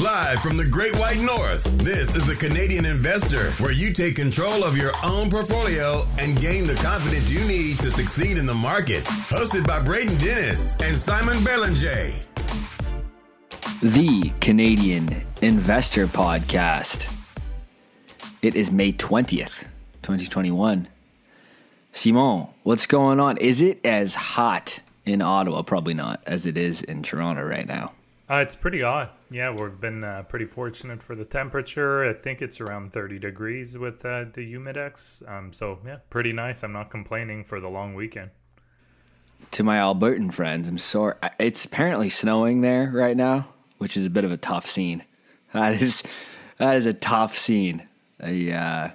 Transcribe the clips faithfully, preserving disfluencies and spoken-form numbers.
Live from the Great White North, this is the Canadian Investor, where you take control of your own portfolio and gain the confidence you need to succeed in the markets. Hosted by Braden Dennis and Simon Belanger. The Canadian Investor Podcast. It is May twentieth, twenty twenty-one. Simon, what's going on? Is it as hot in Ottawa? Probably not, as it is in Toronto right now. Uh, it's pretty hot. Yeah, we've been uh, pretty fortunate for the temperature. I think it's around thirty degrees with uh, the Humidex. Um, so, yeah, pretty nice. I'm not complaining for the long weekend. To my Albertan friends, I'm sorry. It's apparently snowing there right now, which is a bit of a tough scene. That is that is a tough scene. I, uh,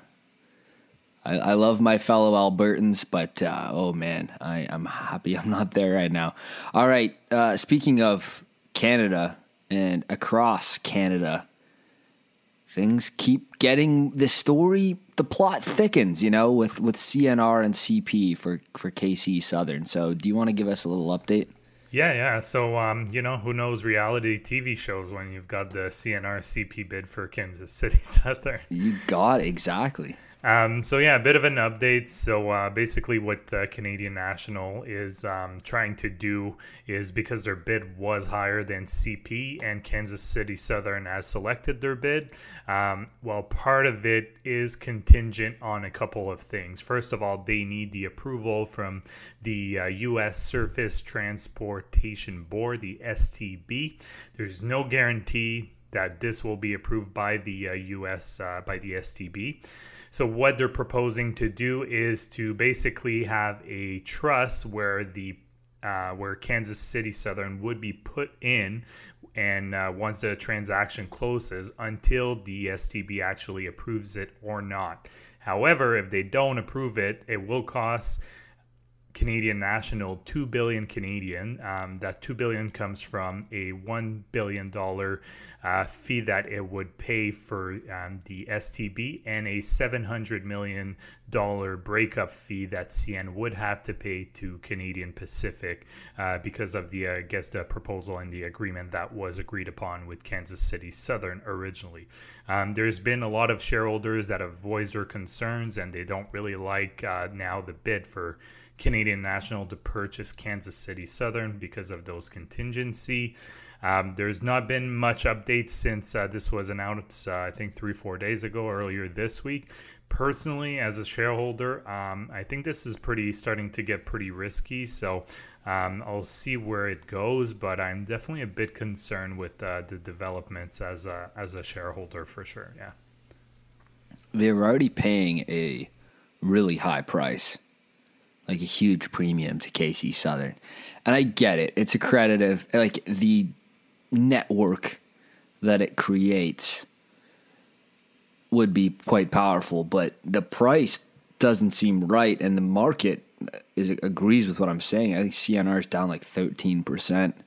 I, I love my fellow Albertans, but, uh, oh, man, I, I'm happy I'm not there right now. All right, uh, speaking of Canada and across Canada, things keep getting the story, the plot thickens, you know, with, with C N R and C P for, for K C Southern. So do you want to give us a little update? Yeah, yeah. So, um, you know, who knows reality T V shows when you've got the C N R C P bid for Kansas City Southern. You got it. Exactly. Um, so, yeah, a bit of an update. So uh, basically what uh, Canadian National is um, trying to do is, because their bid was higher than C P and Kansas City Southern has selected their bid, um, well, part of it is contingent on a couple of things. First of all, they need the approval from the uh, U S Surface Transportation Board, the S T B. There's no guarantee that this will be approved by the uh, U S, uh, by the S T B. So what they're proposing to do is to basically have a trust where the uh, where Kansas City Southern would be put in, and uh, once the transaction closes, until the S T B actually approves it or not. However, if they don't approve it, it will cost Canadian National two billion dollars Canadian. Um, that two billion dollars comes from a one billion dollars uh, fee that it would pay for um, the S T B, and a seven hundred million dollars breakup fee that C N would have to pay to Canadian Pacific uh, because of the, uh, I guess, the proposal and the agreement that was agreed upon with Kansas City Southern originally. Um, there's been a lot of shareholders that have voiced their concerns, and they don't really like uh, now the bid for Canadian National to purchase Kansas City Southern because of those contingency. Um, there's not been much updates since uh, this was announced, uh, I think, three, four days ago, earlier this week. Personally, as a shareholder, um, I think this is pretty starting to get pretty risky. So um, I'll see where it goes, but I'm definitely a bit concerned with uh, the developments as a, as a shareholder for sure. Yeah. They're already paying a really high price, like a huge premium to K C Southern. And I get it. It's accretive. Like, the network that it creates would be quite powerful, but the price doesn't seem right, and the market is agrees with what I'm saying. I think C N R is down like thirteen percent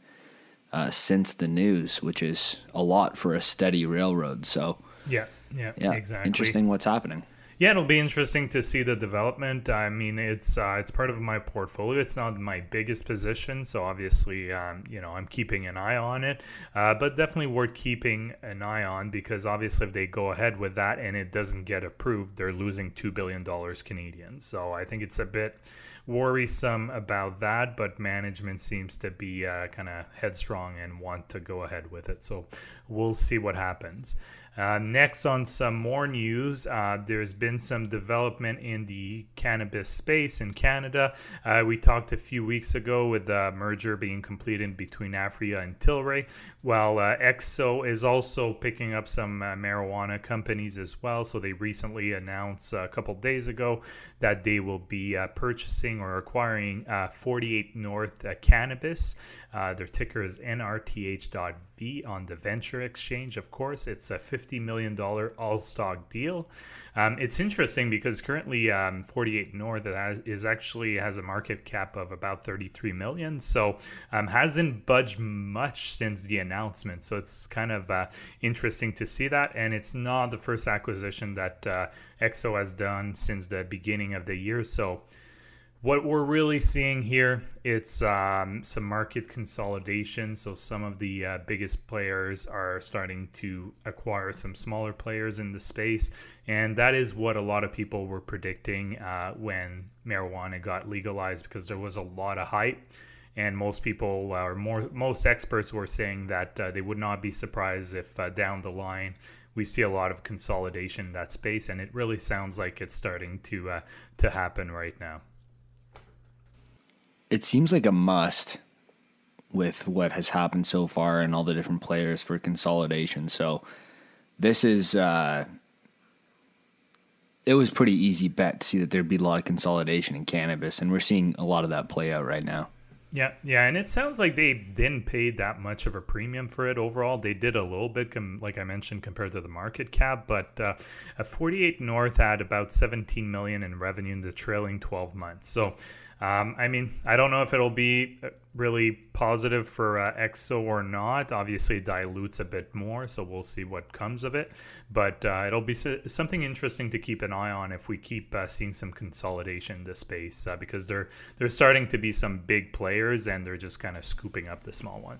uh, since the news, which is a lot for a steady railroad. So yeah, yeah, yeah, exactly. Interesting what's happening. Yeah, it'll be interesting to see the development. I mean, it's uh, it's part of my portfolio. It's not my biggest position, so obviously, um, you know, I'm keeping an eye on it. Uh, but definitely worth keeping an eye on, because obviously, if they go ahead with that and it doesn't get approved, they're losing two billion dollars Canadian. So I think it's a bit worrisome about that, but management seems to be uh, kind of headstrong and want to go ahead with it. So we'll see what happens. Uh, next, on some more news, uh, there's been some development in the cannabis space in Canada. Uh, we talked a few weeks ago with the merger being completed between Aphria and Tilray, while uh, HEXO is also picking up some uh, marijuana companies as well. So they recently announced a couple days ago that they will be uh, purchasing or acquiring uh, forty-eight North uh, Cannabis. Uh, their ticker is N R T H dot V on the Venture Exchange. Of course, it's a fifty million dollars all-stock deal. Um, it's interesting because currently um, forty-eight North has, is actually has a market cap of about thirty-three million dollars, so um, hasn't budged much since the announcement. So it's kind of uh, interesting to see that, and it's not the first acquisition that uh, HEXO has done since the beginning of the year. So What we're really seeing here, it's um, some market consolidation. So some of the uh, biggest players are starting to acquire some smaller players in the space. And that is what a lot of people were predicting uh, when marijuana got legalized, because there was a lot of hype. And most people, uh, or more, most experts were saying that uh, they would not be surprised if uh, down the line, we see a lot of consolidation in that space. And it really sounds like it's starting to uh, to happen right now. It seems like a must with what has happened so far and all the different players for consolidation. So this is, uh, it was pretty easy bet to see that there'd be a lot of consolidation in cannabis. And we're seeing a lot of that play out right now. Yeah. Yeah. And it sounds like they didn't pay that much of a premium for it overall. They did a little bit, com- like I mentioned, compared to the market cap, but uh, forty-eight North had about seventeen million in revenue in the trailing twelve months. So, um, I mean, I don't know if it'll be really positive for uh, H E X O or not. Obviously, it dilutes a bit more, so we'll see what comes of it. But uh, it'll be so- something interesting to keep an eye on if we keep uh, seeing some consolidation in the space, uh, because there there's starting to be some big players, and they're just kind of scooping up the small one.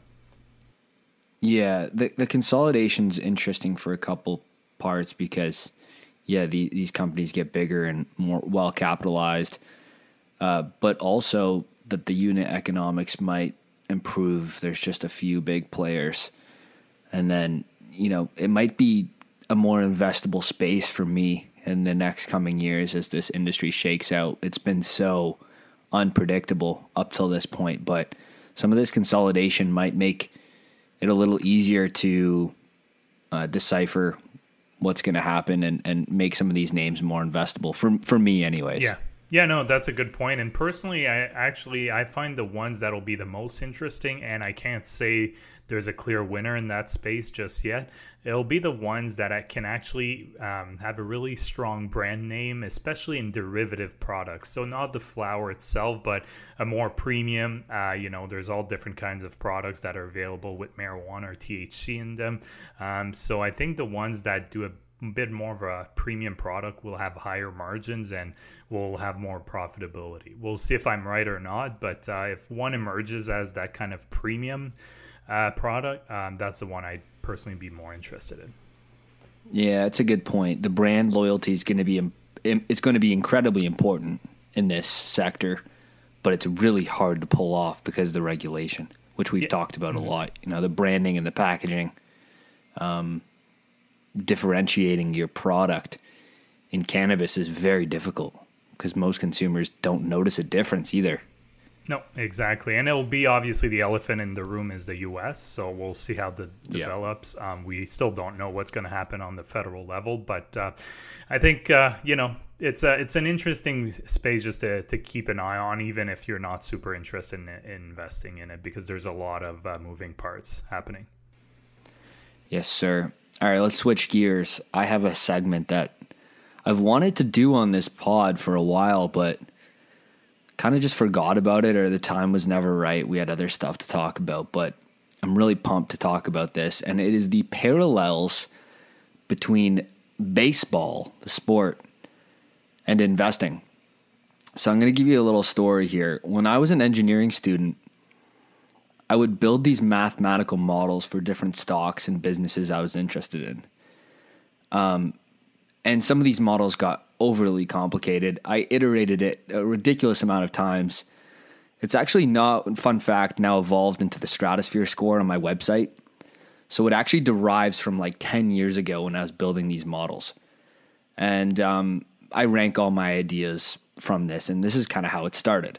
Yeah, the the consolidation's interesting for a couple parts because, yeah, the, these companies get bigger and more well capitalized. Uh, but also that the unit economics might improve. There's just a few big players. And then, you know, it might be a more investable space for me in the next coming years as this industry shakes out. It's been so unpredictable up till this point, but some of this consolidation might make it a little easier to uh, decipher what's going to happen and, and make some of these names more investable for, for me anyways. Yeah. Yeah, no, that's a good point. And personally, I actually, I find the ones that'll be the most interesting, and I can't say there's a clear winner in that space just yet. It'll be the ones that I can actually um, have a really strong brand name, especially in derivative products. So not the flower itself, but a more premium, uh, you know, there's all different kinds of products that are available with marijuana or T H C in them. Um, so I think the ones that do a bit more of a premium product will have higher margins and will have more profitability. We'll see if I'm right or not, but uh, if one emerges as that kind of premium uh, product, um, that's the one I'd personally be more interested in. Yeah, that's a good point. The brand loyalty is going to be it's going to be incredibly important in this sector, but it's really hard to pull off because of the regulation, which we've yeah. talked about mm-hmm. a lot. You know, the branding and the packaging. Um, differentiating your product in cannabis is very difficult because most consumers don't notice a difference either. No, exactly. And it'll be obviously the elephant in the room is the U S. So we'll see how that develops. Yeah. Um, we still don't know what's going to happen on the federal level, but uh, I think, uh, you know, it's a, it's an interesting space just to, to keep an eye on, even if you're not super interested in, in investing in it, because there's a lot of uh, moving parts happening. Yes, sir. All right, let's switch gears. I have a segment that I've wanted to do on this pod for a while, but kind of just forgot about it, or the time was never right. We had other stuff to talk about, but I'm really pumped to talk about this. And it is the parallels between baseball, the sport, and investing. So I'm going to give you a little story here. When I was an engineering student, I would build these mathematical models for different stocks and businesses I was interested in. Um, and some of these models got overly complicated. I iterated it a ridiculous amount of times. It's actually not, fun fact, now evolved into the Stratosphere score on my website. So it actually derives from like ten years ago when I was building these models. And um, I rank all my ideas from this, and this is kind of how it started.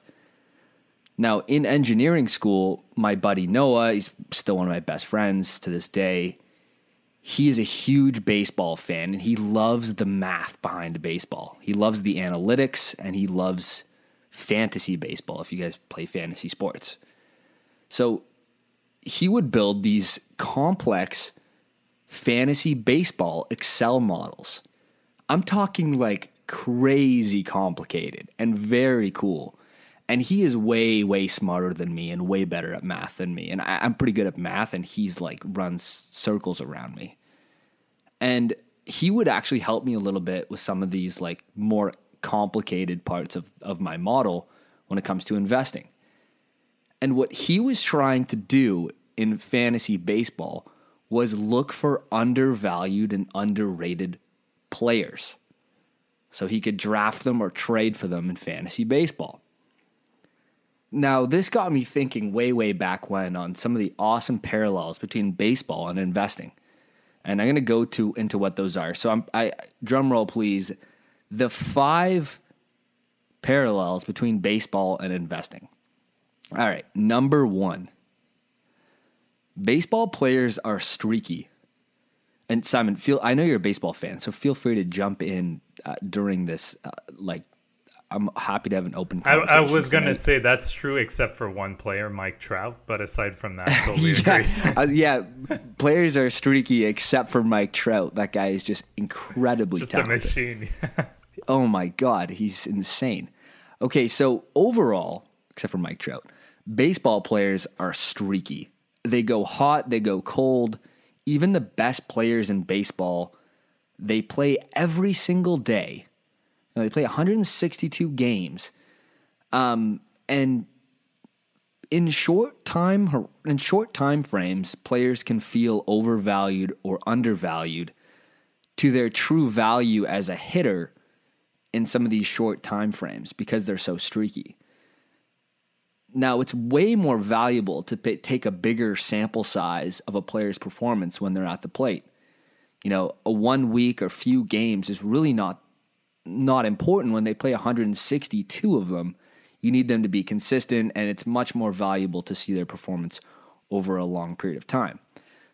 Now, in engineering school, my buddy Noah, he's still one of my best friends to this day. He is a huge baseball fan, and he loves the math behind baseball. He loves the analytics, and he loves fantasy baseball, if you guys play fantasy sports. So he would build these complex fantasy baseball Excel models. I'm talking like crazy complicated and very cool. And he is way, way smarter than me and way better at math than me. And I, I'm pretty good at math, and he's like runs circles around me. And he would actually help me a little bit with some of these like more complicated parts of, of my model when it comes to investing. And what he was trying to do in fantasy baseball was look for undervalued and underrated players so he could draft them or trade for them in fantasy baseball. Now, this got me thinking way, way back when on some of the awesome parallels between baseball and investing. And I'm going to go to into what those are. So I'm, I drum roll, please. The five parallels between baseball and investing. All right, number one. Baseball players are streaky. And Simon, feel I know you're a baseball fan, so feel free to jump in uh, during this. Uh, like, I'm happy to have an open conversation. I, I was going to say that's true except for one player, Mike Trout. But aside from that, I totally yeah, agree. uh, yeah, players are streaky except for Mike Trout. That guy is just incredibly just talented. Just a machine. Oh, my God. He's insane. Okay, so overall, except for Mike Trout, baseball players are streaky. They go hot. They go cold. Even the best players in baseball, they play every single day. They play one hundred sixty-two games, um, and in short time in short time frames, players can feel overvalued or undervalued to their true value as a hitter in some of these short time frames because they're so streaky. Now, it's way more valuable to p- take a bigger sample size of a player's performance when they're at the plate. You know, a one week or few games is really not not important when they play one hundred sixty-two of them. You need them to be consistent, and it's much more valuable to see their performance over a long period of time.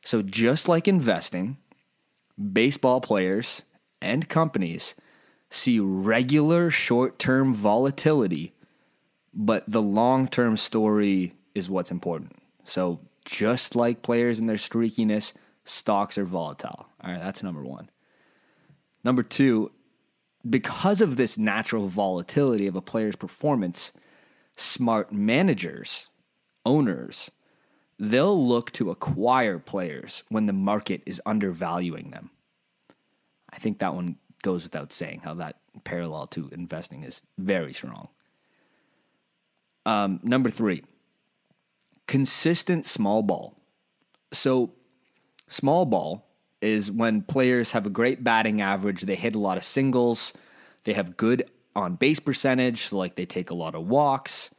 So just like investing, baseball players and companies see regular short-term volatility, but the long-term story is what's important. So just like players and their streakiness, stocks are volatile. All right, that's number one. Number two, because of this natural volatility of a player's performance, smart managers, owners, they'll look to acquire players when the market is undervaluing them. I think that one goes without saying, how that parallel to investing is very strong. Um, number three, consistent small ball. So small ball is when players have a great batting average, they hit a lot of singles, they have good on-base percentage, so like they take a lot of walks.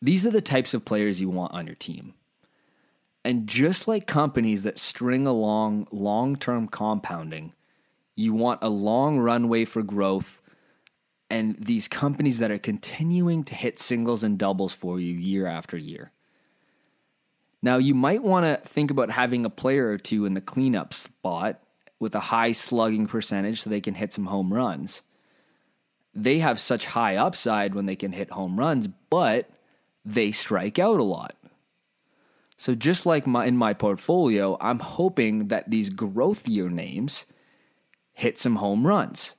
These are the types of players you want on your team. And just like companies that string along long-term compounding, you want a long runway for growth, and these companies that are continuing to hit singles and doubles for you year after year. Now, you might want to think about having a player or two in the cleanup spot with a high slugging percentage so they can hit some home runs. They have such high upside when they can hit home runs, but they strike out a lot. So just like my, in my portfolio, I'm hoping that these growth year names hit some home runs.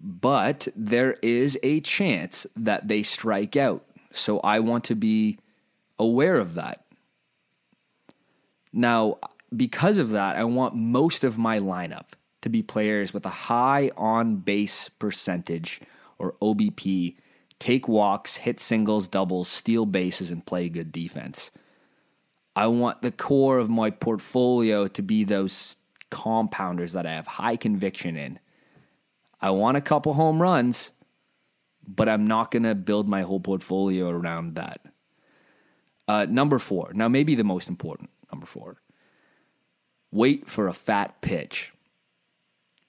But there is a chance that they strike out. So I want to be aware of that. Now, because of that, I want most of my lineup to be players with a high on-base percentage, or O B P, take walks, hit singles, doubles, steal bases, and play good defense. I want the core of my portfolio to be those compounders that I have high conviction in. I want a couple home runs, but I'm not going to build my whole portfolio around that. Uh, number four. Now, maybe the most important, number four. Wait for a fat pitch.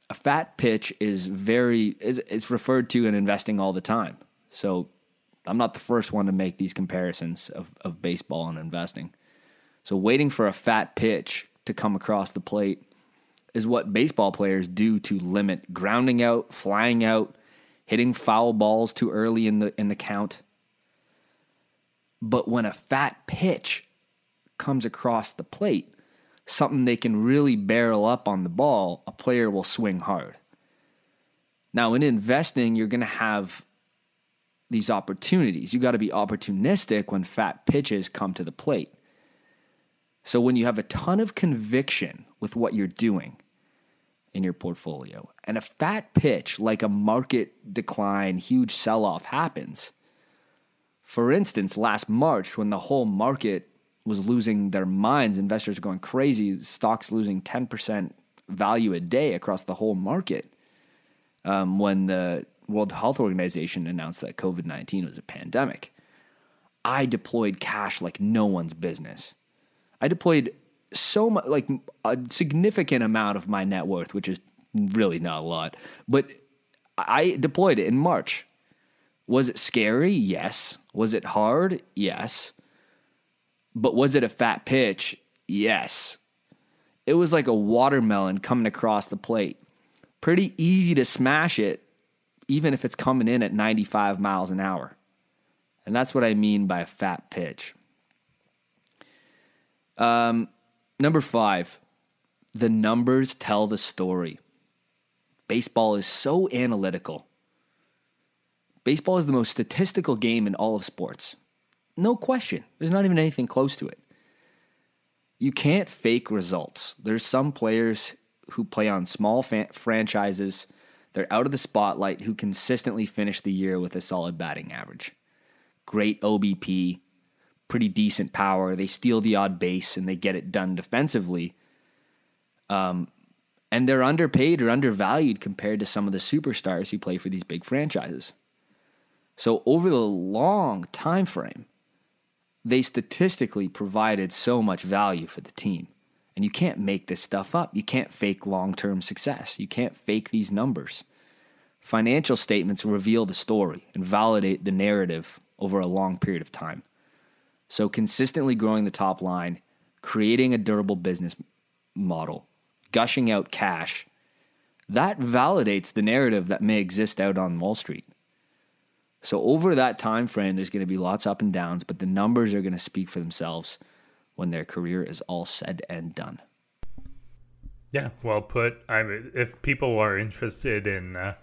A fat pitch is very, is, it's referred to in investing all the time. So I'm not the first one to make these comparisons of, of baseball and investing. So waiting for a fat pitch to come across the plate is what baseball players do to limit grounding out, flying out, hitting foul balls too early in the in the count. But when a fat pitch comes across the plate, something they can really barrel up on the ball, a player will swing hard. Now, in investing, you're going to have these opportunities. You got to be opportunistic when fat pitches come to the plate. So when you have a ton of conviction with what you're doing in your portfolio, and a fat pitch like a market decline, huge sell-off happens, For instance, last March, when the whole market was losing their minds, investors going crazy, stocks losing ten percent value a day across the whole market, um, when the World Health Organization announced that COVID nineteen was a pandemic, I deployed cash like no one's business. I deployed so much, like a significant amount of my net worth, which is really not a lot, but I deployed it in March. Was it scary? Yes. Was it hard? Yes. But was it a fat pitch? Yes. It was like a watermelon coming across the plate. Pretty easy to smash it, even if it's coming in at ninety-five miles an hour. And that's what I mean by a fat pitch. Um, number five, the numbers tell the story. Baseball is so analytical. Baseball is the most statistical game in all of sports. No question. There's not even anything close to it. You can't fake results. There's some players who play on small fan- franchises. They're out of the spotlight, who consistently finish the year with a solid batting average. Great O B P, pretty decent power. They steal the odd base and they get it done defensively. Um, and they're underpaid or undervalued compared to some of the superstars who play for these big franchises. So over the long time frame, they statistically provided so much value for the team. And you can't make this stuff up. You can't fake long-term success. You can't fake these numbers. Financial statements reveal the story and validate the narrative over a long period of time. So consistently growing the top line, creating a durable business model, gushing out cash, that validates the narrative that may exist out on Wall Street. So over that time frame, there's going to be lots of up and downs, but the numbers are going to speak for themselves when their career is all said and done. Yeah, well put. I mean, if people are interested in uh,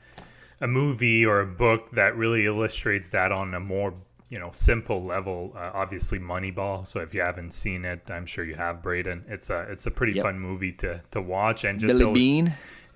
a movie or a book that really illustrates that on a more, you know, simple level, uh, obviously Moneyball. So if you haven't seen it, I'm sure you have, Braden. It's a it's a pretty yep. fun movie to to watch, and just Billy so- Bean.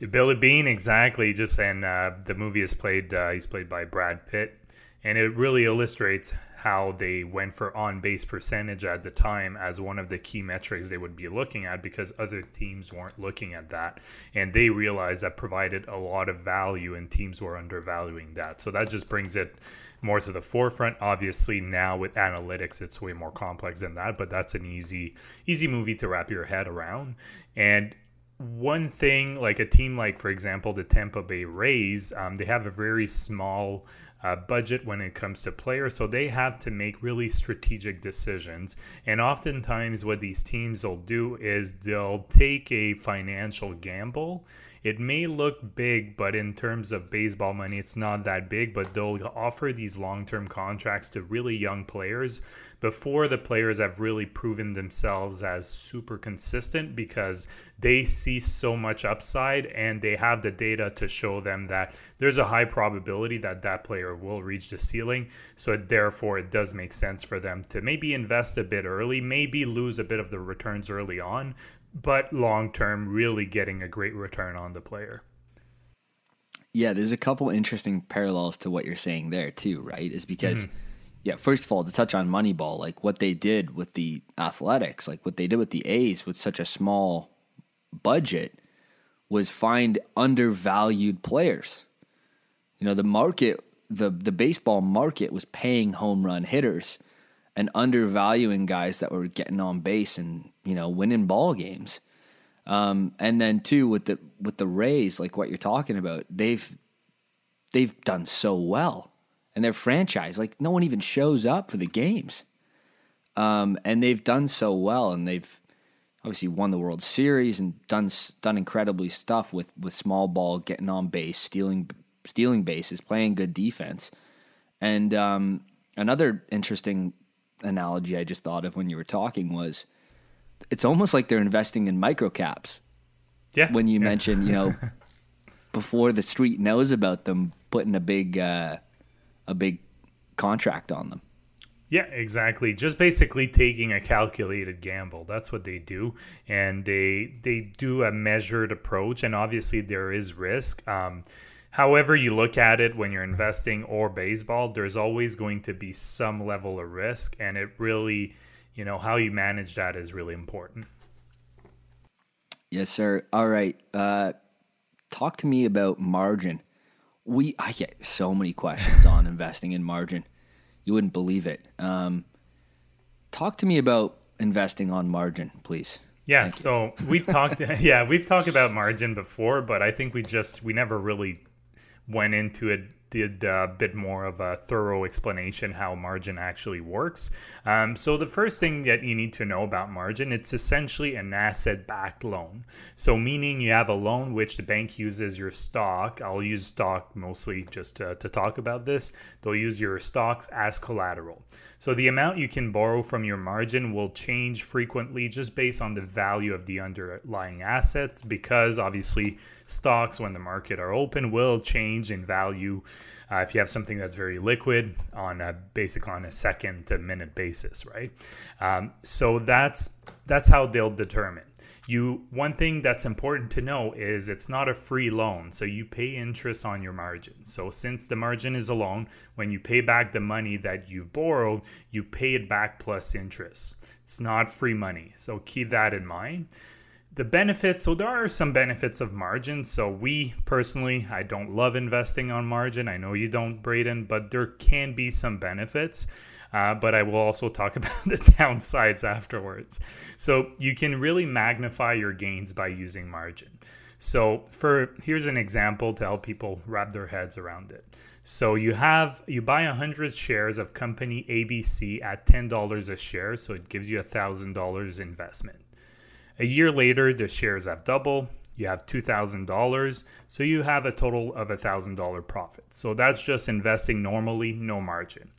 Billy Bean, exactly. Just and uh, the movie is played. Uh, he's played by Brad Pitt, and it really illustrates how they went for on-base percentage at the time as one of the key metrics they would be looking at, because other teams weren't looking at that, and they realized that provided a lot of value, and teams were undervaluing that. So that just brings it more to the forefront. Obviously, now with analytics, it's way more complex than that, but that's an easy, easy movie to wrap your head around. And one thing, like a team like, for example, the Tampa Bay Rays, um, they have a very small uh, budget when it comes to players, so they have to make really strategic decisions. And oftentimes what these teams will do is they'll take a financial gamble. It may look big, but in terms of baseball money, it's not that big, but they'll offer these long-term contracts to really young players before the players have really proven themselves as super consistent, because they see so much upside and they have the data to show them that there's a high probability that that player will reach the ceiling. So therefore, it does make sense for them to maybe invest a bit early, maybe lose a bit of the returns early on, but long-term, really getting a great return on the player. Yeah, there's a couple interesting parallels to what you're saying there too, right? Is because, mm-hmm. yeah, first of all, to touch on Moneyball, like what they did with the Athletics, like what they did with the A's with such a small budget was find undervalued players. You know, the market, the the baseball market was paying home run hitters and undervaluing guys that were getting on base and, you know, winning ball games. Um, and then too, with the, with the Rays, like what you're talking about, they've, they've done so well, and their franchise, like no one even shows up for the games. Um, and they've done so well, and they've obviously won the World Series and done, done incredibly stuff with, with small ball, getting on base, stealing, stealing bases, playing good defense. And, um, another interesting analogy I just thought of when you were talking was it's almost like they're investing in micro caps. Yeah. When you yeah. mentioned, you know, before the street knows about them, putting a big, uh, a big contract on them. Yeah, exactly. Just basically taking a calculated gamble. That's what they do. And they, they do a measured approach. And obviously there is risk. Um, however you look at it, when you're investing or baseball, there's always going to be some level of risk. And it really, you know, how you manage that is really important. Yes, sir. All right. Uh, talk to me about margin. We I get so many questions on investing in margin. You wouldn't believe it. Um, talk to me about investing on margin, please. Yeah. Thank so you. we've talked, yeah, we've talked about margin before, but I think we just, we never really went into it, did a bit more of a thorough explanation how margin actually works. Um, so the first thing that you need to know about margin, it's essentially an asset-backed loan. So meaning you have a loan which the bank uses your stock. I'll use stock mostly just to, to talk about this. They'll use your stocks as collateral. So the amount you can borrow from your margin will change frequently just based on the value of the underlying assets, because obviously stocks, when the market are open, will change in value uh, if you have something that's very liquid on a basically on a second to minute basis, right? Um, so that's that's how they'll determine. You, one thing that's important to know is it's not a free loan. So you pay interest on your margin. So since the margin is a loan, when you pay back the money that you've borrowed, you pay it back plus interest. It's not free money. So keep that in mind. The benefits, so there are some benefits of margin. So we personally, I don't love investing on margin. I know you don't, Braden, but there can be some benefits. Uh, but I will also talk about the downsides afterwards. So you can really magnify your gains by using margin. So for here's an example to help people wrap their heads around it. So you have you buy one hundred shares of company A B C at ten dollars a share. So it gives you one thousand dollars investment. A year later, the shares have doubled. You have two thousand dollars, so you have a total of one thousand dollars profit. So that's just investing normally, no margin.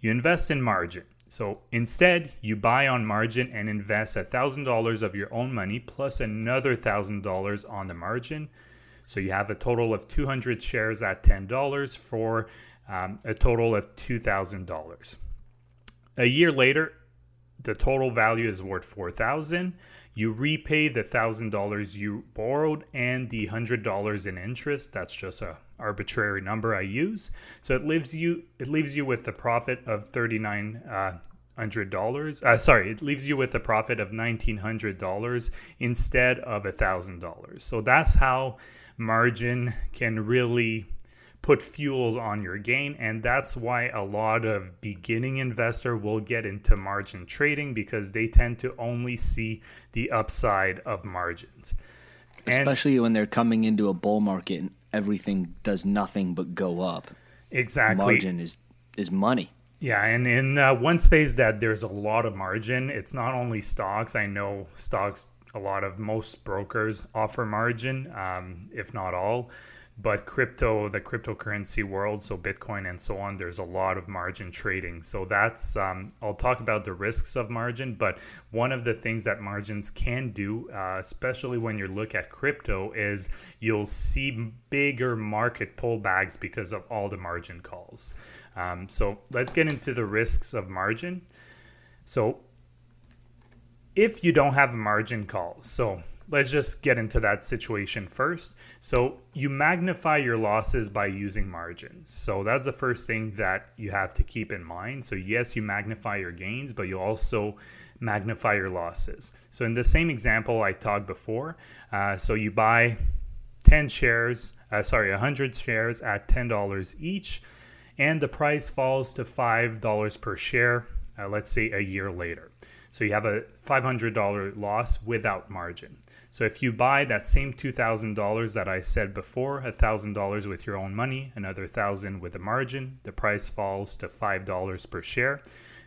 You invest in margin. So instead, you buy on margin and invest one thousand dollars of your own money plus another one thousand dollars on the margin. So you have a total of two hundred shares at ten dollars for um, a total of two thousand dollars. A year later, the total value is worth four thousand dollars. You repay the one thousand dollars you borrowed and the one hundred dollars in interest. That's just a arbitrary number I use. So it leaves you it leaves you with the profit of thirty-nine hundred dollars. Uh, sorry, it leaves you with a profit of nineteen hundred dollars instead of one thousand dollars. So that's how margin can really put fuel on your gain, and that's why a lot of beginning investor will get into margin trading, because they tend to only see the upside of margins. And especially when they're coming into a bull market and everything does nothing but go up. Exactly. Margin is, is money. Yeah, and in uh, one space that there's a lot of margin, it's not only stocks. I know stocks, a lot of most brokers offer margin, um, if not all. But crypto, the cryptocurrency world, so Bitcoin and so on, there's a lot of margin trading. So that's, um, I'll talk about the risks of margin, but one of the things that margins can do, uh, especially when you look at crypto, is you'll see bigger market pullbacks because of all the margin calls. Um, so let's get into the risks of margin. So if you don't have a margin call, so let's just get into that situation first. So you magnify your losses by using margins. So that's the first thing that you have to keep in mind. So yes, you magnify your gains, but you also magnify your losses. So in the same example I talked before, uh, so you buy ten shares, uh, sorry, one hundred shares at ten dollars each, and the price falls to five dollars per share, uh, let's say a year later. So you have a five hundred dollars loss without margin. So if you buy that same two thousand dollars that I said before, one thousand dollars with your own money, another one thousand dollars with a margin, the price falls to five dollars per share.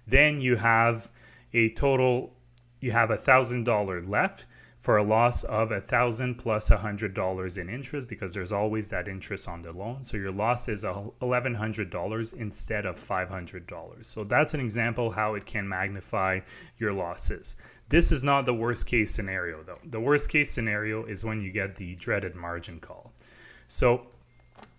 Then you have a total, you have one thousand dollars left for a loss of one thousand dollars plus one hundred dollars in interest, because there's always that interest on the loan. So your loss is eleven hundred dollars instead of five hundred dollars. So that's an example how it can magnify your losses. This is not the worst case scenario, though. The worst case scenario is when you get the dreaded margin call. So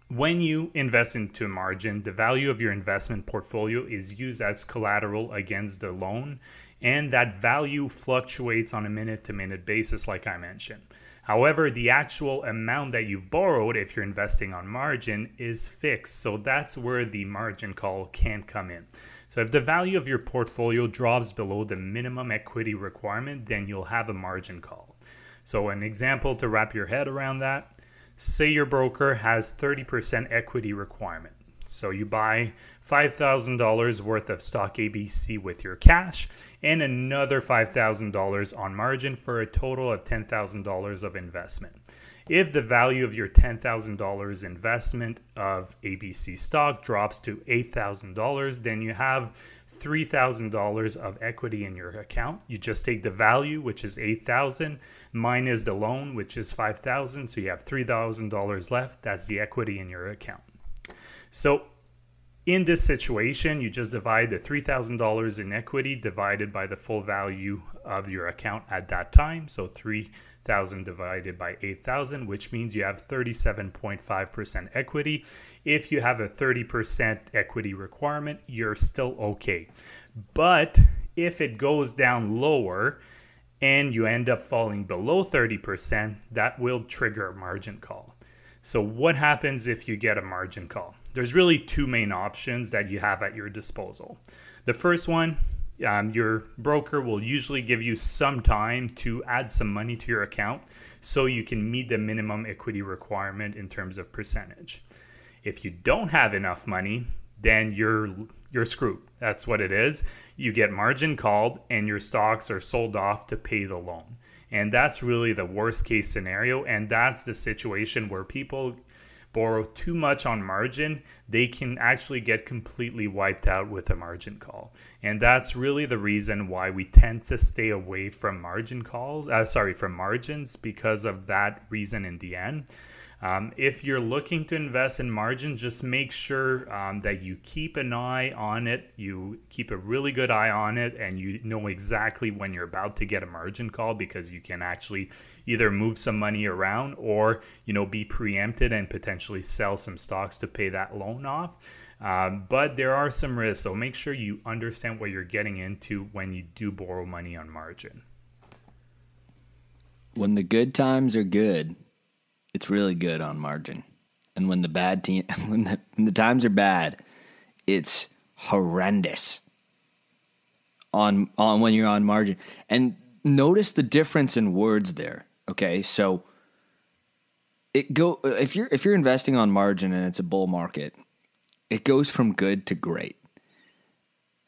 when you invest into margin, the value of your investment portfolio is used as collateral against the loan and that value fluctuates on a minute-to-minute basis, like I mentioned. However, the actual amount that you've borrowed, if you're investing on margin, is fixed. So that's where the margin call can come in. So if the value of your portfolio drops below the minimum equity requirement, then you'll have a margin call. So an example to wrap your head around that, say your broker has thirty percent equity requirement. So you buy five thousand dollars worth of stock A B C with your cash and another five thousand dollars on margin for a total of ten thousand dollars of investment. If the value of your ten thousand dollars investment of A B C stock drops to eight thousand dollars, then you have three thousand dollars of equity in your account. You just take the value, which is eight thousand dollars, minus the loan, which is five thousand dollars, so you have three thousand dollars left. That's the equity in your account. So in this situation, you just divide the three thousand dollars in equity divided by the full value of your account at that time. So three thousand divided by eight thousand, which means you have thirty-seven point five percent equity. If you have a thirty percent equity requirement, you're still okay. But if it goes down lower and you end up falling below thirty percent, that will trigger a margin call. So what happens if you get a margin call? There's really two main options that you have at your disposal. The first one, um, your broker will usually give you some time to add some money to your account so you can meet the minimum equity requirement in terms of percentage. If you don't have enough money, then you're you're screwed. That's what it is. You get margin called and your stocks are sold off to pay the loan. And that's really the worst case scenario. And that's the situation where people borrow too much on margin. They can actually get completely wiped out with a margin call. And that's really the reason why we tend to stay away from margin calls, uh, sorry, from margins, because of that reason in the end. Um, if you're looking to invest in margin, just make sure um, that you keep an eye on it, you keep a really good eye on it, and you know exactly when you're about to get a margin call, because you can actually either move some money around or, you know, be preempted and potentially sell some stocks to pay that loan off. Um, but there are some risks, so make sure you understand what you're getting into when you do borrow money on margin. When the good times are good, it's really good on margin. And when the bad team, when the, when the times are bad, it's horrendous on, on when you're on margin. And notice the difference in words there. Okay. So it go, if you're, if you're investing on margin and it's a bull market, it goes from good to great.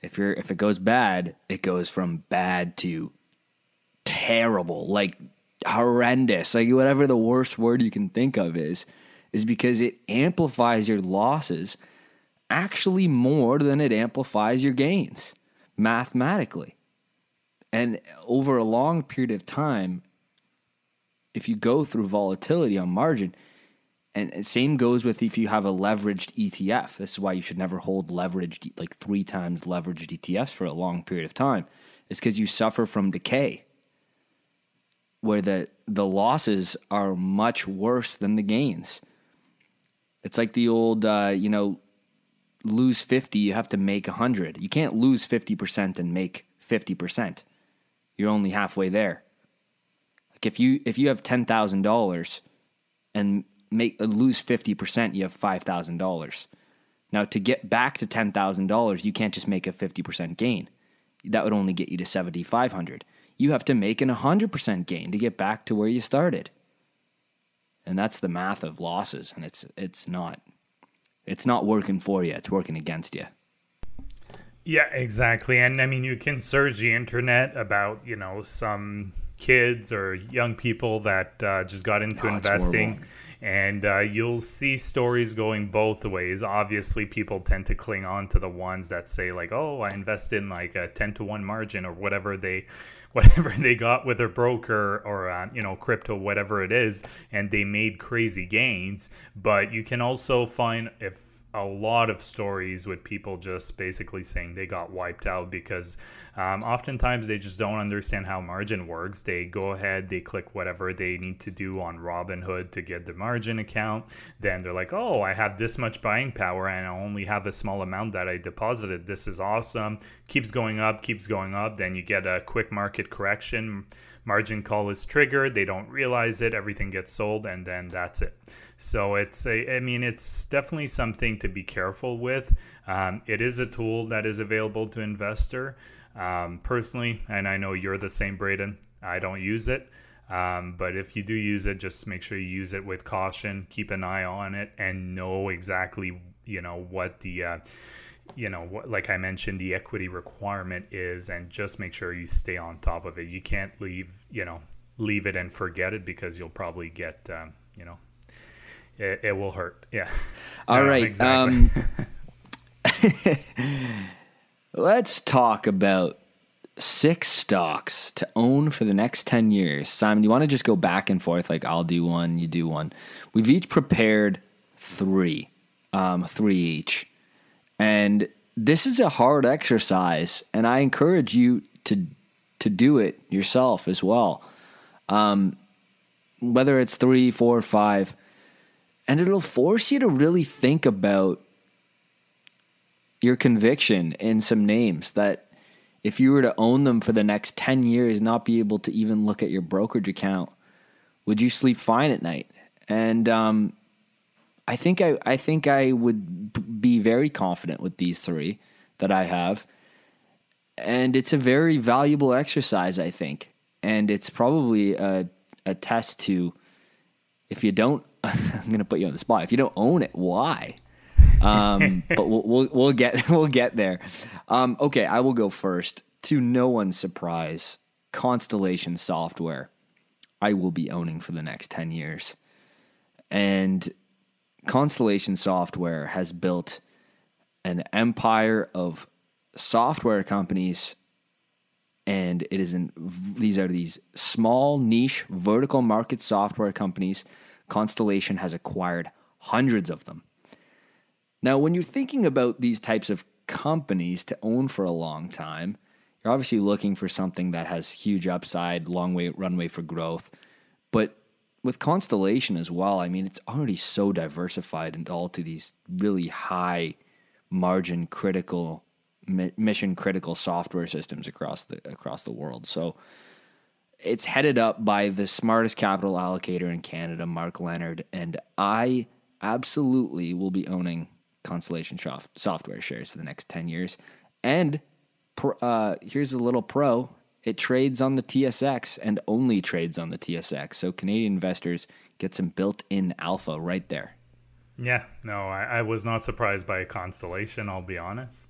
If you're, if it goes bad, it goes from bad to terrible. Like, horrendous, like whatever the worst word you can think of is, is because it amplifies your losses actually more than it amplifies your gains mathematically. And over a long period of time, if you go through volatility on margin, and, and same goes with if you have a leveraged E T F. This is why you should never hold leveraged, like three times leveraged E T Fs for a long period of time. It's because you suffer from decay, where the, the losses are much worse than the gains. It's like the old, uh, you know, lose fifty, you have to make one hundred. You can't lose fifty percent and make fifty percent. You're only halfway there. Like if you if you have ten thousand dollars and make lose fifty percent, you have five thousand dollars. Now, to get back to ten thousand dollars, you can't just make a fifty percent gain. That would only get you to seven thousand five hundred dollars. You have to make an one hundred percent gain to get back to where you started. And that's the math of losses, and it's it's not it's not working for you, it's working against you. Yeah, exactly. And I mean, you can search the internet about, you know, some kids or young people that uh, just got into oh, investing, and uh, you'll see stories going both ways. Obviously, people tend to cling on to the ones that say like, oh, I invest in like a ten to one margin or whatever they whatever they got with their broker or, uh, you know, crypto, whatever it is, and they made crazy gains. But you can also find if a lot of stories with people just basically saying they got wiped out because um, oftentimes they just don't understand how margin works. They go ahead, they click whatever they need to do on Robinhood to get the margin account. Then they're like, oh, I have this much buying power and I only have a small amount that I deposited. This is awesome. Keeps going up, keeps going up. Then you get a quick market correction. Margin call is triggered. They don't realize it. Everything gets sold and then that's it. So it's a, I mean, it's definitely something to be careful with. Um, it is a tool that is available to investor. Um, personally, and I know you're the same, Braden, I don't use it. Um, but if you do use it, just make sure you use it with caution, keep an eye on it and know exactly, you know, what the, uh, you know, what, like I mentioned, the equity requirement is, and just make sure you stay on top of it. You can't leave, you know, leave it and forget it because you'll probably get, um, you know, it, it will hurt. Yeah. All um, right. Exactly. Um, let's talk about six stocks to own for the next ten years. Simon, do you want to just go back and forth? Like I'll do one, you do one. We've each prepared three, um, three each. And this is a hard exercise, and I encourage you to to do it yourself as well. Um, whether it's three, four, five, and it'll force you to really think about your conviction in some names that if you were to own them for the next ten years, not be able to even look at your brokerage account, would you sleep fine at night? And um I think I, I think I would be very confident with these three that I have. And it's a very valuable exercise, I think. And it's probably a, a test to, if you don't, I'm going to put you on the spot. If you don't own it, why? Um, but we'll, we'll, we'll get, we'll get there. Um, okay. I will go first. To no one's surprise, Constellation Software, I will be owning for the next ten years. And Constellation Software has built an empire of software companies, and it is in these are these small niche vertical market software companies. Constellation has acquired hundreds of them. Now, when you're thinking about these types of companies to own for a long time, you're obviously looking for something that has huge upside, long way runway for growth, but with Constellation as well, I mean, it's already so diversified into all to these really high margin critical, mission critical software systems across the across the world. So it's headed up by the smartest capital allocator in Canada, Mark Leonard, and I absolutely will be owning Constellation Software shares for the next ten years. And uh, here's a little pro. It trades on the T S X and only trades on the T S X. So Canadian investors get some built-in alpha right there. Yeah, no, I, I was not surprised by Constellation, I'll be honest.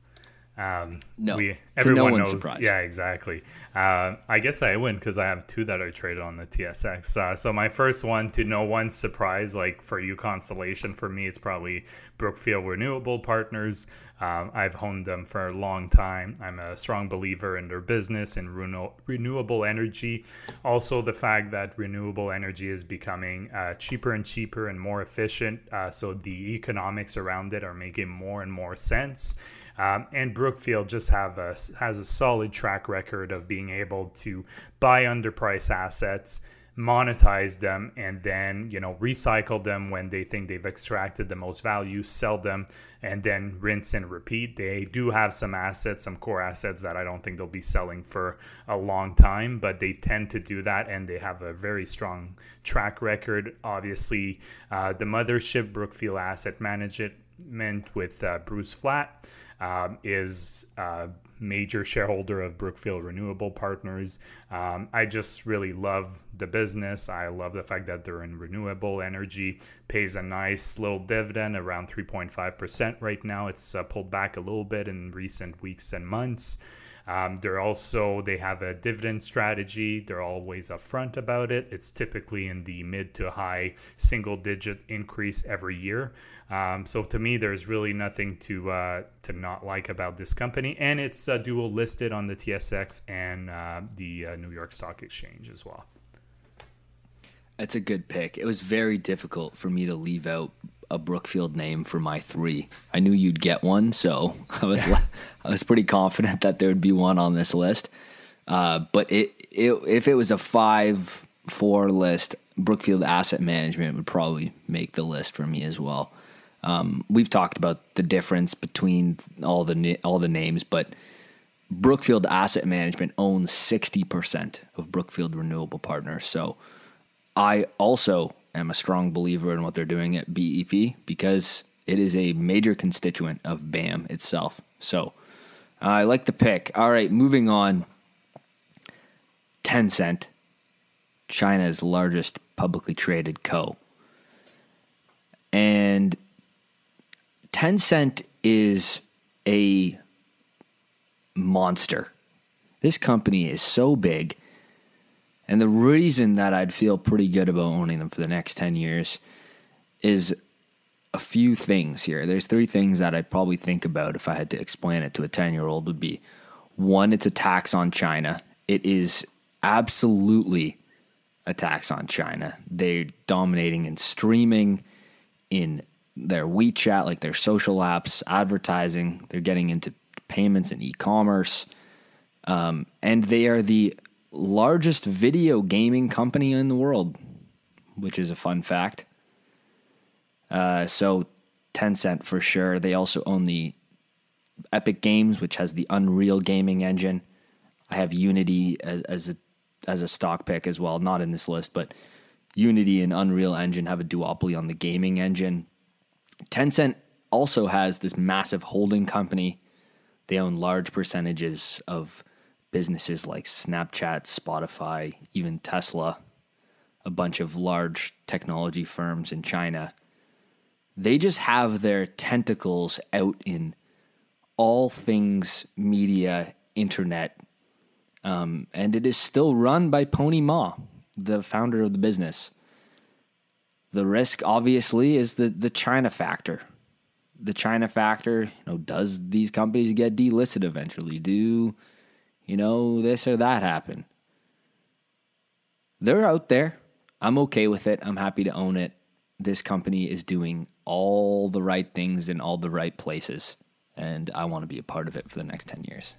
Um, no, we, everyone no knows. Surprised. Yeah, exactly. Uh, I guess I win because I have two that are traded on the T S X. Uh, so my first one, to no one's surprise, like for you, Constellation, for me, it's probably Brookfield Renewable Partners. Um, I've owned them for a long time. I'm a strong believer in their business and reno- renewable energy. Also, the fact that renewable energy is becoming uh, cheaper and cheaper and more efficient. Uh, so the economics around it are making more and more sense. Um, and Brookfield just have a, has a solid track record of being able to buy underpriced assets, monetize them, and then, you know, recycle them when they think they've extracted the most value, sell them, and then rinse and repeat. They do have some assets, some core assets that I don't think they'll be selling for a long time, but they tend to do that, and they have a very strong track record. Obviously, uh, the mothership, Brookfield Asset Management with uh, Bruce Flatt, Um, is a major shareholder of Brookfield Renewable Partners. Um, I just really love the business. I love the fact that they're in renewable energy, pays a nice little dividend around three point five percent right now. It's uh, pulled back a little bit in recent weeks and months. Um, they're also, they have a dividend strategy. They're always upfront about it. It's typically in the mid to high single digit increase every year. Um, so to me, there's really nothing to uh, to not like about this company. And it's uh, dual listed on the T S X and uh, the uh, New York Stock Exchange as well. That's a good pick. It was very difficult for me to leave out a Brookfield name for my three. I knew you'd get one, so I was yeah. I was pretty confident that there would be one on this list. Uh, but it, it if it was a five four list, Brookfield Asset Management would probably make the list for me as well. Um, we've talked about the difference between all the all the names, but Brookfield Asset Management owns sixty percent of Brookfield Renewable Partners. So I also am a strong believer in what they're doing at B E P because it is a major constituent of B A M itself. So uh, I like the pick. All right, moving on. Tencent, China's largest publicly traded co. And Tencent is a monster. This company is so big. And the reason that I'd feel pretty good about owning them for the next ten years is a few things here. There's three things that I'd probably think about if I had to explain it to a ten-year-old would be, one, it's a tax on China. It is absolutely a tax on China. They're dominating in streaming, in their WeChat, like their social apps, advertising. They're getting into payments and e-commerce. Um, and they are the largest video gaming company in the world, which is a fun fact. Uh, so Tencent for sure. They also own the Epic Games, which has the Unreal gaming engine. I have Unity as, as a as a stock pick as well. Not in this list, but Unity and Unreal Engine have a duopoly on the gaming engine. Tencent also has this massive holding company. They own large percentages of businesses like Snapchat, Spotify, even Tesla, a bunch of large technology firms in China. They just have their tentacles out in all things media, internet, um, and it is still run by Pony Ma, the founder of the business. The risk, obviously, is the, the China factor. The China factor, you know, does these companies get delisted eventually? Do, you know, this or that happen? They're out there. I'm okay with it. I'm happy to own it. This company is doing all the right things in all the right places, and I want to be a part of it for the next ten years.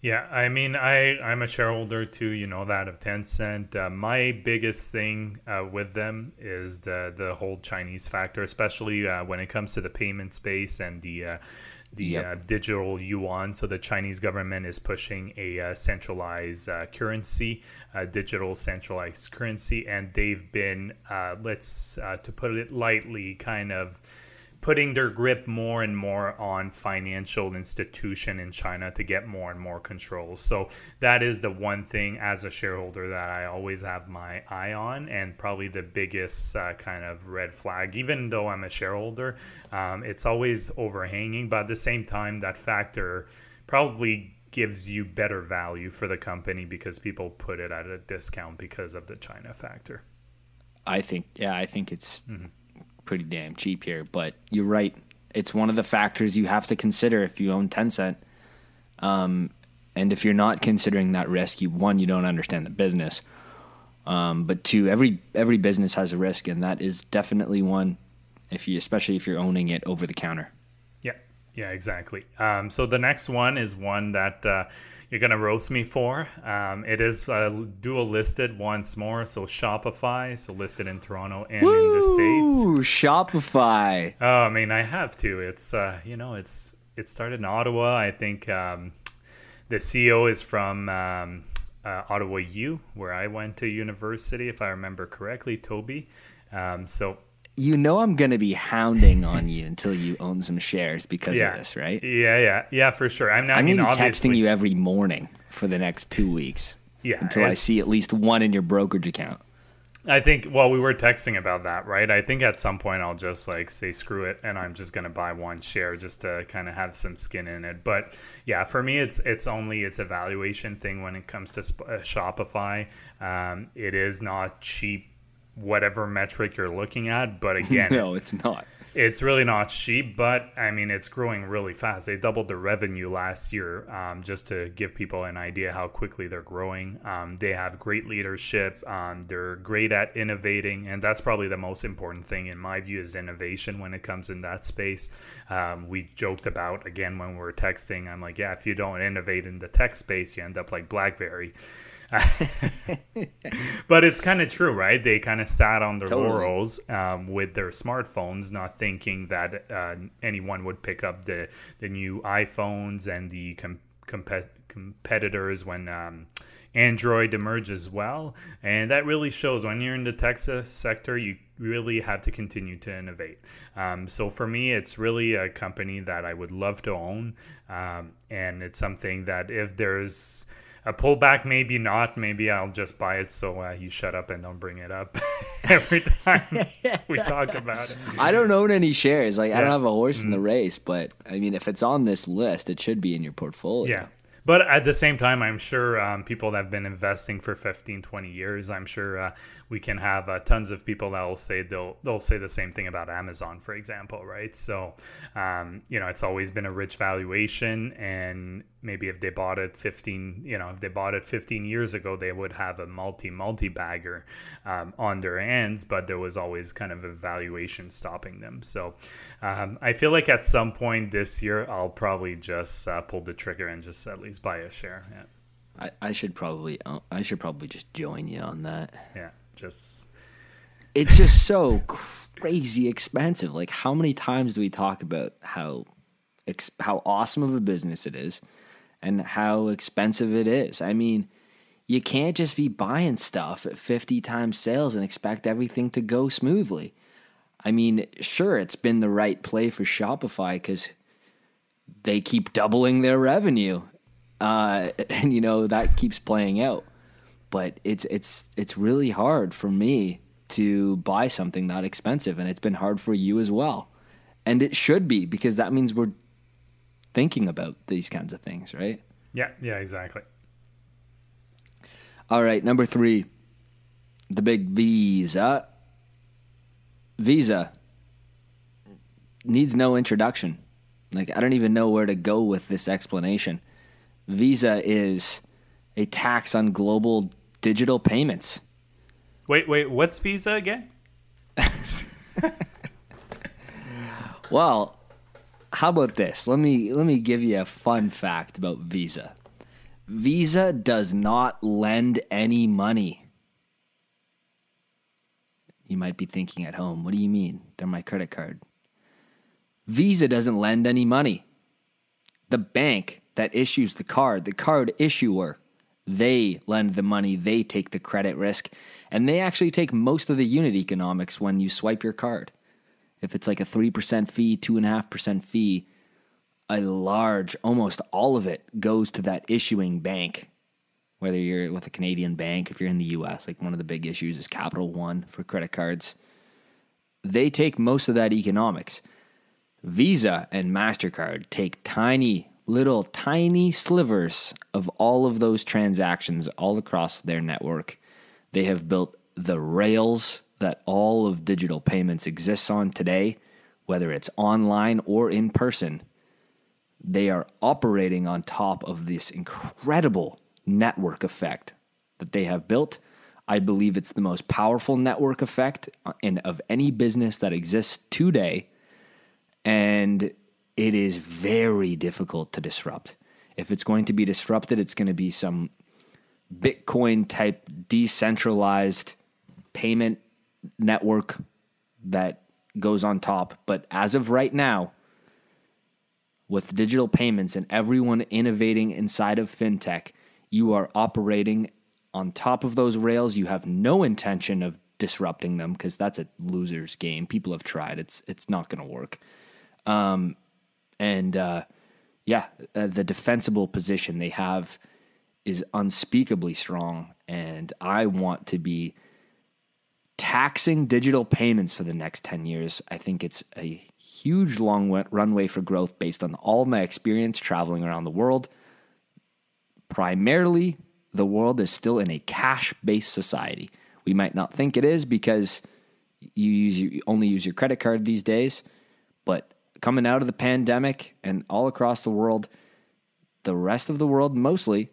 Yeah, I mean, I, I'm a shareholder too, you know that, of Tencent. Uh, my biggest thing uh, with them is the the whole Chinese factor, especially uh, when it comes to the payment space and the uh, the yep. uh, digital yuan. So the Chinese government is pushing a uh, centralized uh, currency, a digital centralized currency, and they've been, uh, let's, uh, to put it lightly, kind of putting their grip more and more on financial institution in China to get more and more control. So that is the one thing as a shareholder that I always have my eye on, and probably the biggest uh, kind of red flag, even though I'm a shareholder. Um, it's always overhanging, but at the same time, that factor probably gives you better value for the company because people put it at a discount because of the China factor. I think, yeah, I think it's... Mm-hmm. pretty damn cheap here, but you're right. It's one of the factors you have to consider if you own Tencent. Um, and if you're not considering that risk, you, one, you don't understand the business. Um, but two, every every business has a risk, and that is definitely one, if you, especially if you're owning it over the counter. Yeah, yeah, exactly. Um, so the next one is one that uh, you're going to roast me for. Um, it is uh, dual listed once more. So Shopify, so listed in Toronto and Woo! In the States. Ooh, Shopify. Oh, I mean, I have to. It's, uh, you know, it's it started in Ottawa. I think um, the C E O is from um, uh, Ottawa U, where I went to university, if I remember correctly, Toby. Um, so... You know I'm going to be hounding on you until you own some shares because yeah. of this, right? Yeah, yeah, yeah, for sure. I'm not. I'm going to be texting you every morning for the next two weeks yeah, until I see at least one in your brokerage account. I think, well, we were texting about that, right? I think at some point I'll just like say, screw it, and I'm just going to buy one share just to kind of have some skin in it. But yeah, for me, it's it's only it's a valuation thing when it comes to sp- uh, Shopify. Um, it is not cheap, whatever metric you're looking at, but again, no, it's not. It's really not cheap, but I mean, it's growing really fast. They doubled their revenue last year, um, just to give people an idea how quickly they're growing. Um, they have great leadership. Um, they're great at innovating. And that's probably the most important thing, in my view, is innovation when it comes in that space. Um, we joked about, again, when we were texting, I'm like, yeah, if you don't innovate in the tech space, you end up like BlackBerry. But it's kind of true, right? They kind of sat on their totally. laurels um, with their smartphones, not thinking that uh, anyone would pick up the, the new iPhones and the com- com- competitors when um, Android emerged as well. And that really shows when you're in the tech sector, you really have to continue to innovate. Um, so for me, it's really a company that I would love to own. Um, and it's something that if there's a pullback, maybe not. Maybe I'll just buy it so uh, you shut up and don't bring it up every time we talk about it. I don't own any shares. Like yeah. I don't have a horse mm-hmm. in the race, but I mean, if it's on this list, it should be in your portfolio. Yeah. But at the same time, I'm sure um, people that have been investing for fifteen, twenty years, I'm sure uh, we can have uh, tons of people that will say they'll they'll say the same thing about Amazon, for example, right? So, um, you know, it's always been a rich valuation, and maybe if they bought it fifteen, you know, if they bought it fifteen years ago, they would have a multi multi bagger um, on their hands, but there was always kind of a valuation stopping them. So, um, I feel like at some point this year, I'll probably just uh, pull the trigger and just at least buy a share. Yeah. I, I should probably I should probably just join you on that. Yeah, just it's just so crazy expensive. Like, how many times do we talk about how how awesome of a business it is and how expensive it is? I mean, you can't just be buying stuff at fifty times sales and expect everything to go smoothly. I mean, sure, it's been the right play for Shopify because they keep doubling their revenue. Uh, and you know, that keeps playing out, but it's, it's, it's really hard for me to buy something that expensive, and it's been hard for you as well. And it should be, because that means we're thinking about these kinds of things, right? Yeah. Yeah, exactly. All right. Number three, the big Visa. Visa needs no introduction. Like, I don't even know where to go with this explanation. Visa is a tax on global digital payments. Wait, wait, what's Visa again? Well, how about this? Let me let me give you a fun fact about Visa. Visa does not lend any money. You might be thinking at home, what do you mean? They're my credit card. Visa doesn't lend any money. The bank that issues the card, the card issuer, they lend the money, they take the credit risk, and they actually take most of the unit economics when you swipe your card. If it's like a three percent fee, two point five percent fee, a large, almost all of it goes to that issuing bank, whether you're with a Canadian bank, if you're in the U S, like one of the big issues is Capital One for credit cards. They take most of that economics. Visa and MasterCard take tiny little tiny slivers of all of those transactions all across their network. They have built the rails that all of digital payments exists on today, whether it's online or in person. They are operating on top of this incredible network effect that they have built. I believe it's the most powerful network effect in, of any business that exists today. And it is very difficult to disrupt. If it's going to be disrupted, it's going to be some Bitcoin-type decentralized payment network that goes on top. But as of right now, with digital payments and everyone innovating inside of fintech, you are operating on top of those rails. You have no intention of disrupting them because that's a loser's game. People have tried. It's it's not going to work. Um... And, uh, yeah, uh, the defensible position they have is unspeakably strong. And I want to be taxing digital payments for the next ten years. I think it's a huge long runway for growth based on all my experience traveling around the world. Primarily, the world is still in a cash-based society. We might not think it is because you use you only use your credit card these days, coming out of the pandemic and all across the world, the rest of the world mostly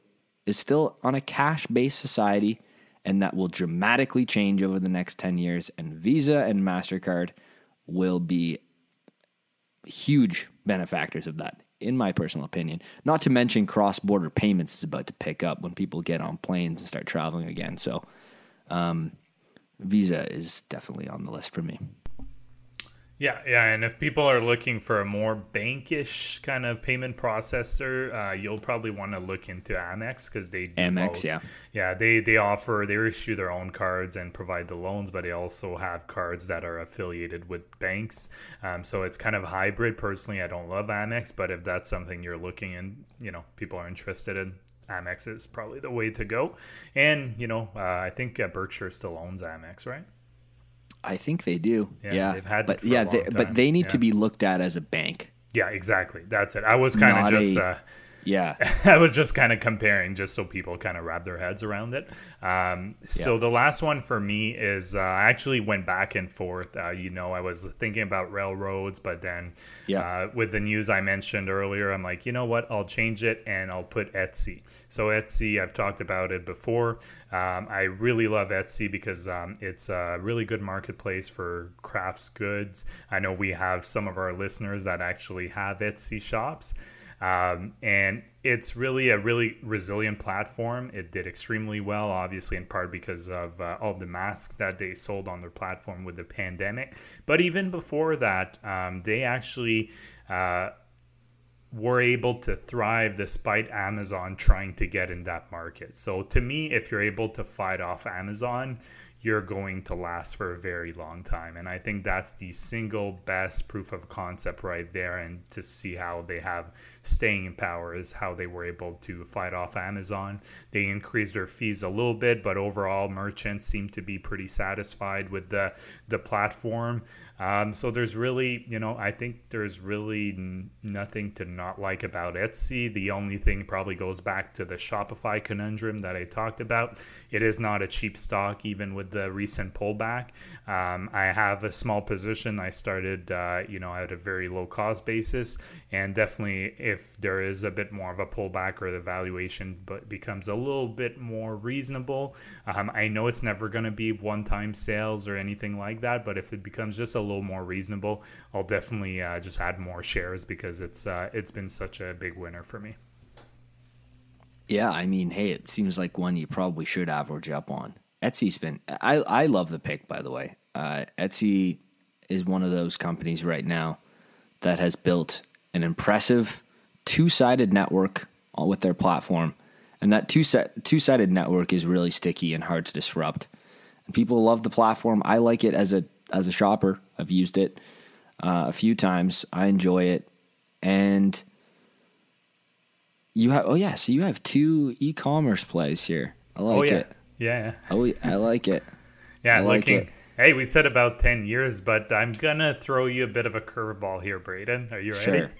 is still on a cash-based society, and that will dramatically change over the next ten years, and Visa and MasterCard will be huge benefactors of that, in my personal opinion. Not to mention cross-border payments is about to pick up when people get on planes and start traveling again. So um, Visa is definitely on the list for me. Yeah, yeah, and if people are looking for a more bankish kind of payment processor, uh, you'll probably want to look into Amex, because they do Amex, both. yeah, yeah, they they offer, they issue their own cards and provide the loans, but they also have cards that are affiliated with banks. Um, so it's kind of hybrid. Personally, I don't love Amex, but if that's something you're looking in, you know, people are interested in, Amex is probably the way to go. And you know, uh, I think uh, Berkshire still owns Amex, right? I think they do. Yeah, yeah. They've had but yeah, they, but they need yeah. to be looked at as a bank. Yeah, exactly. That's it. I was kind of just, a, uh, yeah, I was just kind of comparing, just so people kind of wrap their heads around it. Um, so yeah. the last one for me is uh, I actually went back and forth. Uh, you know, I was thinking about railroads, but then yeah. uh, with the news I mentioned earlier, I'm like, you know what? I'll change it and I'll put Etsy. So Etsy, I've talked about it before. Um, I really love Etsy because um, it's a really good marketplace for crafts goods. I know we have some of our listeners that actually have Etsy shops. Um, and it's really a really resilient platform. It did extremely well, obviously, in part because of uh, all the masks that they sold on their platform with the pandemic. But even before that, um, they actually uh, were able to thrive despite Amazon trying to get in that market. So to me, if you're able to fight off Amazon, you're going to last for a very long time. And I think that's the single best proof of concept right there. And to see how they have staying power is how they were able to fight off Amazon. They increased their fees a little bit, but overall merchants seem to be pretty satisfied with the, the platform. Um, so there's really, you know, I think there's really n- nothing to not like about Etsy. The only thing probably goes back to the Shopify conundrum that I talked about. It is not a cheap stock, even with the recent pullback. Um, I have a small position. I started, uh, you know, at a very low cost basis. And definitely if there is a bit more of a pullback or the valuation but becomes a little bit more reasonable, um, I know it's never going to be one-time sales or anything like that, but if it becomes just a little more reasonable, I'll definitely uh, just add more shares because it's uh, it's been such a big winner for me. Yeah, I mean, hey, it seems like one you probably should average up on. Etsy's been, I, I love the pick, by the way. Uh, Etsy is one of those companies right now that has built an impressive two-sided network with their platform, and that two set, two-sided network is really sticky and hard to disrupt. And people love the platform. I like it as a as a shopper. I've used it uh, a few times. I enjoy it. And you have, oh yeah, so you have two e-commerce plays here. I like oh, yeah. it. Yeah. Oh, I like it. yeah, I like looking. It. Hey, we said about ten years, but I'm going to throw you a bit of a curveball here, Braden. Are you ready? Sure.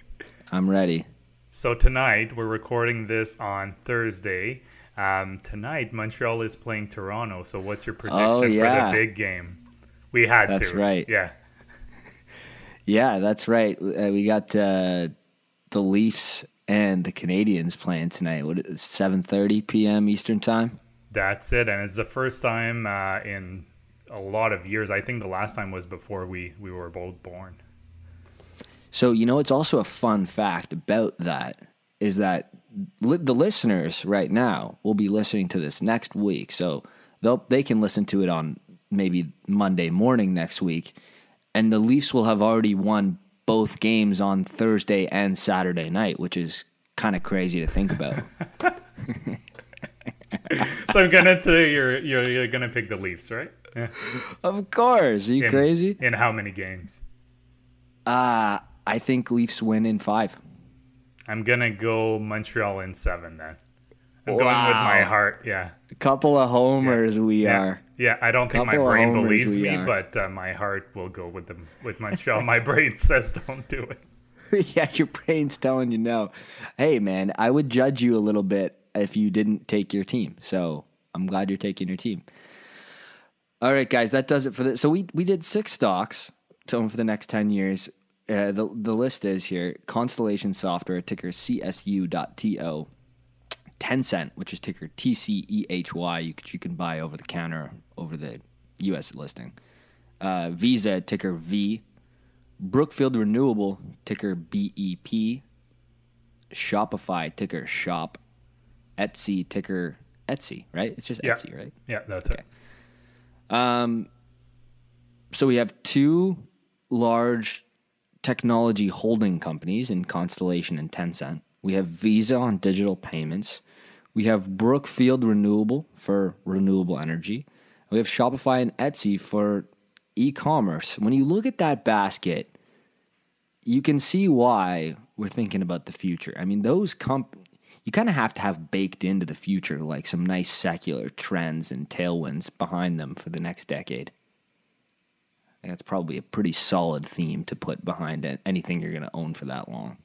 I'm ready. So tonight, we're recording this on Thursday. Um, tonight, Montreal is playing Toronto. So what's your prediction oh, yeah. for the big game? We had that's to. That's right. Yeah. yeah, that's right. We got uh, the Leafs and the Canadians playing tonight. What is seven thirty p.m. Eastern time? That's it. And it's the first time uh, in a lot of years. I think the last time was before we, we were both born. So, you know, it's also a fun fact about that is that li- the listeners right now will be listening to this next week. So they'll they can listen to it on maybe Monday morning next week, and the Leafs will have already won both games on Thursday and Saturday night, which is kind of crazy to think about. So I'm gonna th- you're, you're you're gonna pick the Leafs, right? Yeah. Of course. Are you in, crazy? In how many games? Uh I think Leafs win in five. I'm gonna go Montreal in seven then. I'm wow. going with my heart, yeah. A couple of homers yeah. we yeah. are. Yeah, I don't think my brain believes me, are. but uh, my heart will go with them with Montreal. My brain says don't do it. Yeah, your brain's telling you no. Hey man, I would judge you a little bit if you didn't take your team. So I'm glad you're taking your team. All right, guys, that does it for this. So we we did six stocks to own for the next ten years. Uh, the the list is here: Constellation Software, ticker C S U dot T O, Tencent, which is ticker T C E H Y. You can, you can buy over the counter over the U S listing. Uh, Visa, ticker V. Brookfield Renewable, ticker B E P. Shopify, ticker Shop. Etsy, ticker Etsy, right? It's just yeah. Etsy, right? Yeah, that's okay. it. Um, so we have two large technology holding companies in Constellation and Tencent. We have Visa on digital payments. We have Brookfield Renewable for renewable energy. We have Shopify and Etsy for e-commerce. When you look at that basket, you can see why we're thinking about the future. I mean, those comp- you kind of have to have baked into the future like some nice secular trends and tailwinds behind them for the next decade. That's probably a pretty solid theme to put behind it, anything you're going to own for that long.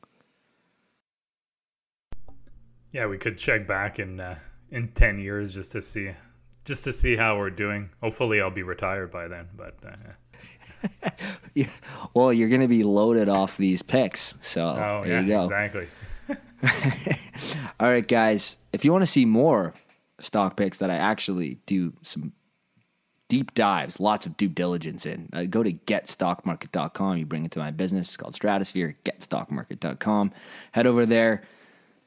Yeah, we could check back in uh, in ten years just to see just to see how we're doing. Hopefully, I'll be retired by then. But uh, yeah, well, you're going to be loaded off these picks, so oh, there yeah, you go. Exactly. All right, guys, if you want to see more stock picks that I actually do some deep dives, lots of due diligence in, Uh, go to get stock market dot com. You bring it to my business. It's called Stratosphere, get stock market dot com. Head over there.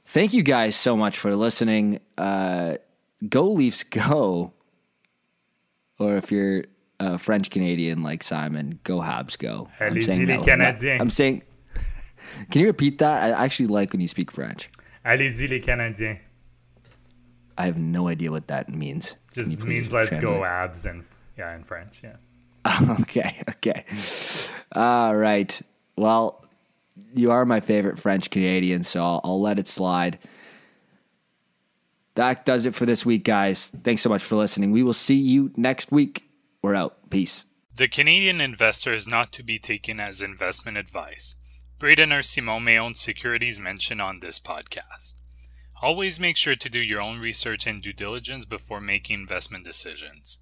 Thank you guys so much for listening. Uh, go Leafs go. Or if you're a French Canadian like Simon, go Habs go. I'm saying, no. Canadiens. I'm saying, can you repeat that? I actually like when you speak French. Allez-y les Canadiens. I have no idea what that means. Just means let's translate? Go abs and yeah, in French, yeah. okay, okay. All right. Well, you are my favorite French Canadian, so I'll, I'll let it slide. That does it for this week, guys. Thanks so much for listening. We will see you next week. We're out. Peace. The Canadian investor is not to be taken as investment advice. Braden or Simon may own securities mentioned on this podcast. Always make sure to do your own research and due diligence before making investment decisions.